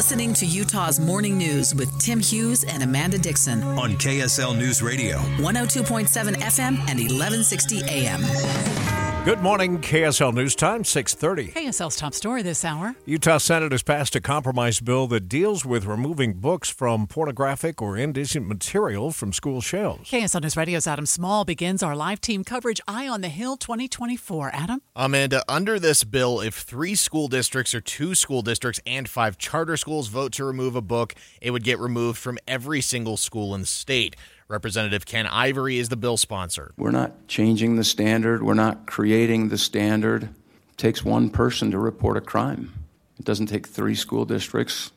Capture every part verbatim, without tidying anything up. listening to Utah's Morning News with Tim Hughes and Amanda Dixon on K S L News Radio, one oh two point seven F M and eleven sixty A M. Good morning, K S L News Time, six thirty. K S L's top story this hour. Utah Senate has passed a compromise bill that deals with removing books from pornographic or indecent material from school shelves. K S L News Radio's Adam Small begins our live team coverage, Eye on the Hill twenty twenty-four. Adam? Amanda, under this bill, if three school districts or two school districts and five charter schools vote to remove a book, it would get removed from every single school in the state. Representative Ken Ivory is the bill sponsor. We're not changing the standard. We're not creating the standard. It takes one person to report a crime. It doesn't take three school districts.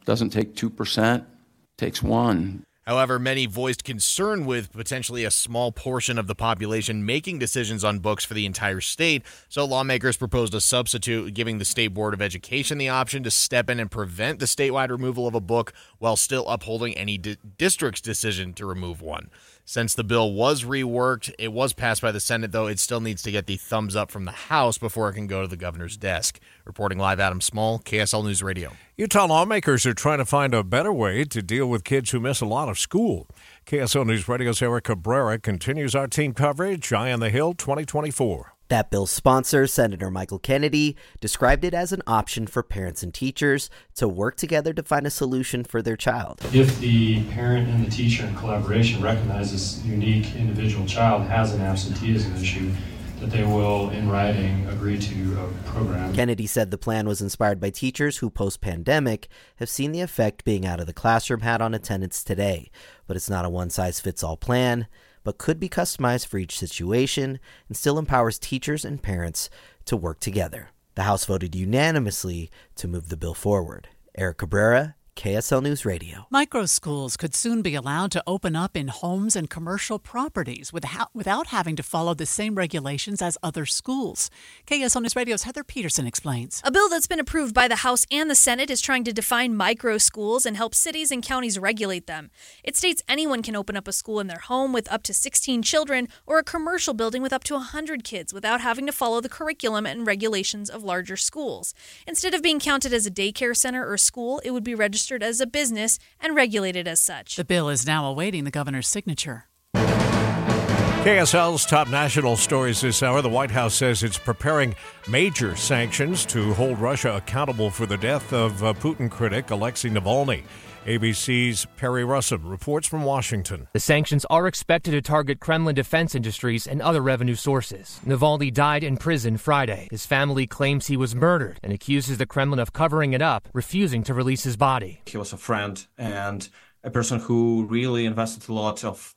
It doesn't take two percent. It takes one. However, many voiced concern with potentially a small portion of the population making decisions on books for the entire state, so lawmakers proposed a substitute, giving the State Board of Education the option to step in and prevent the statewide removal of a book while still upholding any di- district's decision to remove one. Since the bill was reworked, it was passed by the Senate, though it still needs to get the thumbs up from the House before it can go to the governor's desk. Reporting live, Adam Small, K S L News Radio. Utah lawmakers are trying to find a better way to deal with kids who miss a lot of school. K S L News Radio's Eric Cabrera continues our team coverage, Eye on the Hill twenty twenty-four. That bill's sponsor, Senator Michael Kennedy, described it as an option for parents and teachers to work together to find a solution for their child. If the parent and the teacher in collaboration recognize this unique individual child has an absenteeism issue, that they will, in writing, agree to a program. Kennedy said the plan was inspired by teachers who, post-pandemic, have seen the effect being out of the classroom had on attendance today. But it's not a one-size-fits-all plan, but could be customized for each situation and still empowers teachers and parents to work together. The House voted unanimously to move the bill forward. Eric Cabrera, K S L News Radio. Micro schools could soon be allowed to open up in homes and commercial properties without, without having to follow the same regulations as other schools. K S L News Radio's Heather Peterson explains. A bill that's been approved by the House and the Senate is trying to define micro schools and help cities and counties regulate them. It states anyone can open up a school in their home with up to sixteen children or a commercial building with up to one hundred kids without having to follow the curriculum and regulations of larger schools. Instead of being counted as a daycare center or school, it would be registered as a business and regulated as such. The bill is now awaiting the governor's signature. K S L's top national stories this hour. The White House says it's preparing major sanctions to hold Russia accountable for the death of uh, Putin critic Alexei Navalny. A B C's Perry Russum reports from Washington. The sanctions are expected to target Kremlin defense industries and other revenue sources. Navalny died in prison Friday. His family claims he was murdered and accuses the Kremlin of covering it up, refusing to release his body. He was a friend and a person who really invested a lot of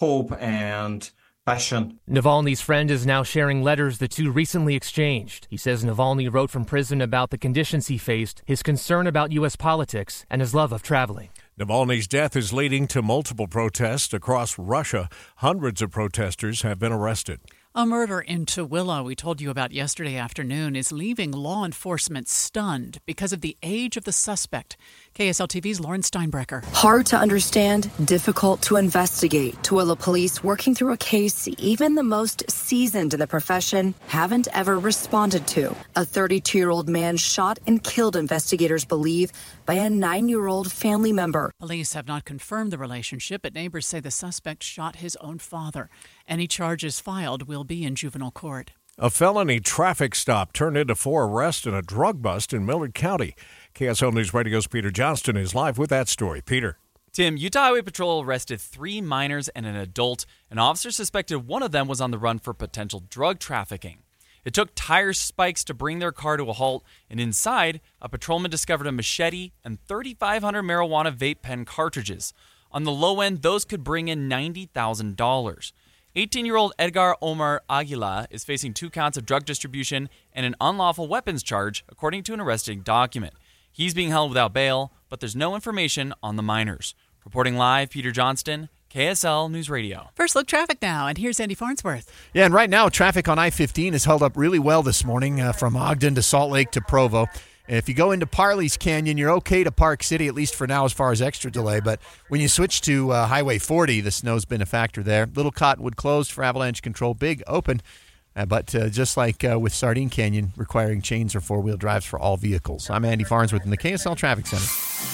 hope and passion. Navalny's friend is now sharing letters the two recently exchanged. He says Navalny wrote from prison about the conditions he faced, his concern about U S politics, and his love of traveling. Navalny's death is leading to multiple protests across Russia. Hundreds of protesters have been arrested. A murder in Tooele we told you about yesterday afternoon is leaving law enforcement stunned because of the age of the suspect. K S L T V's Lauren Steinbrecher. Hard to understand, difficult to investigate. Tooele police working through a case even the most seasoned in the profession haven't ever responded to. A thirty-two-year-old man shot and killed, investigators believe, by a nine-year-old family member. Police have not confirmed the relationship, but neighbors say the suspect shot his own father. Any charges filed will be in juvenile court. A felony traffic stop turned into four arrests and a drug bust in Millard County. K S L News Radio's Peter Johnston is live with that story. Peter. Tim, Utah Highway Patrol arrested three minors and an adult. An officer suspected one of them was on the run for potential drug trafficking. It took tire spikes to bring their car to a halt, and inside, a patrolman discovered a machete and thirty-five hundred marijuana vape pen cartridges. On the low end, those could bring in ninety thousand dollars. eighteen-year-old Edgar Omar Aguila is facing two counts of drug distribution and an unlawful weapons charge, according to an arresting document. He's being held without bail, but there's no information on the minors. Reporting live, Peter Johnston, K S L News Radio. First look traffic now, and here's Andy Farnsworth. Yeah, and right now, traffic on I fifteen is held up really well this morning uh, from Ogden to Salt Lake to Provo. If you go into Parley's Canyon, you're okay to Park City, at least for now, as far as extra delay. But when you switch to uh, Highway forty, the snow's been a factor there. Little Cottonwood closed for avalanche control, big open Uh, but uh, just like uh, with Sardine Canyon, requiring chains or four-wheel drives for all vehicles. I'm Andy Farnsworth in the K S L Traffic Center.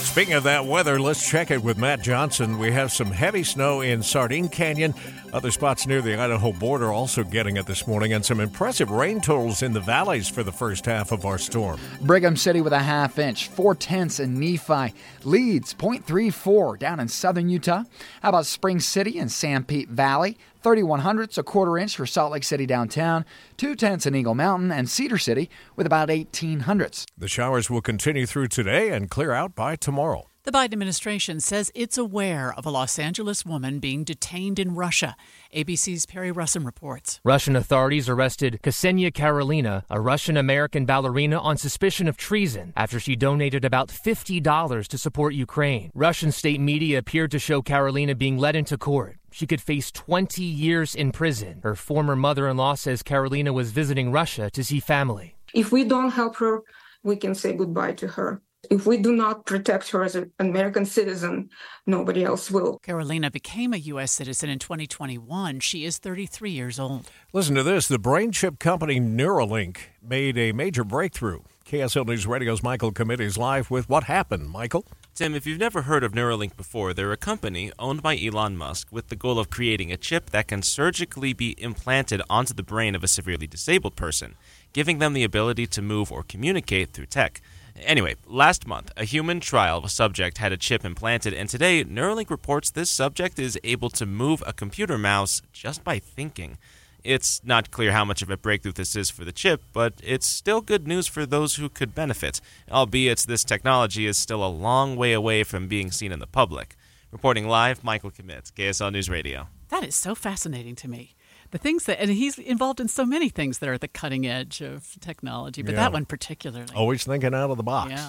Speaking of that weather, let's check it with Matt Johnson. We have some heavy snow in Sardine Canyon. Other spots near the Idaho border also getting it this morning, and some impressive rain totals in the valleys for the first half of our storm. Brigham City with a half inch, four-tenths in Nephi. Leeds, zero point three four down in southern Utah. How about Spring City and San Pete Valley? thirty-one hundredths, a quarter inch for Salt Lake City downtown, two-tenths in Eagle Mountain, and Cedar City with about eighteen hundredths. The showers will continue through today and clear out by tomorrow. The Biden administration says it's aware of a Los Angeles woman being detained in Russia. A B C's Perry Russum reports. Russian authorities arrested Ksenia Karelina, a Russian-American ballerina, on suspicion of treason after she donated about fifty dollars to support Ukraine. Russian state media appeared to show Karelina being led into court. She could face twenty years in prison. Her former mother-in-law says Karelina was visiting Russia to see family. If we don't help her, we can say goodbye to her. If we do not protect her as an American citizen, nobody else will. Karelina became a U S citizen in twenty twenty-one. She is thirty-three years old. Listen to this. The brain chip company Neuralink made a major breakthrough. K S L News Radio's Michael Komet is live with What Happened, Michael? Tim, if you've never heard of Neuralink before, they're a company owned by Elon Musk with the goal of creating a chip that can surgically be implanted onto the brain of a severely disabled person, giving them the ability to move or communicate through tech. Anyway, last month, a human trial of a subject had a chip implanted, and today, Neuralink reports this subject is able to move a computer mouse just by thinking. It's not clear how much of a breakthrough this is for the chip, but it's still good news for those who could benefit, albeit this technology is still a long way away from being seen in the public. Reporting live, Michael Komet, K S L News Radio. That is so fascinating to me. The things that, and he's involved in so many things that are at the cutting edge of technology, but yeah. That one particularly. Always thinking out of the box. Yeah.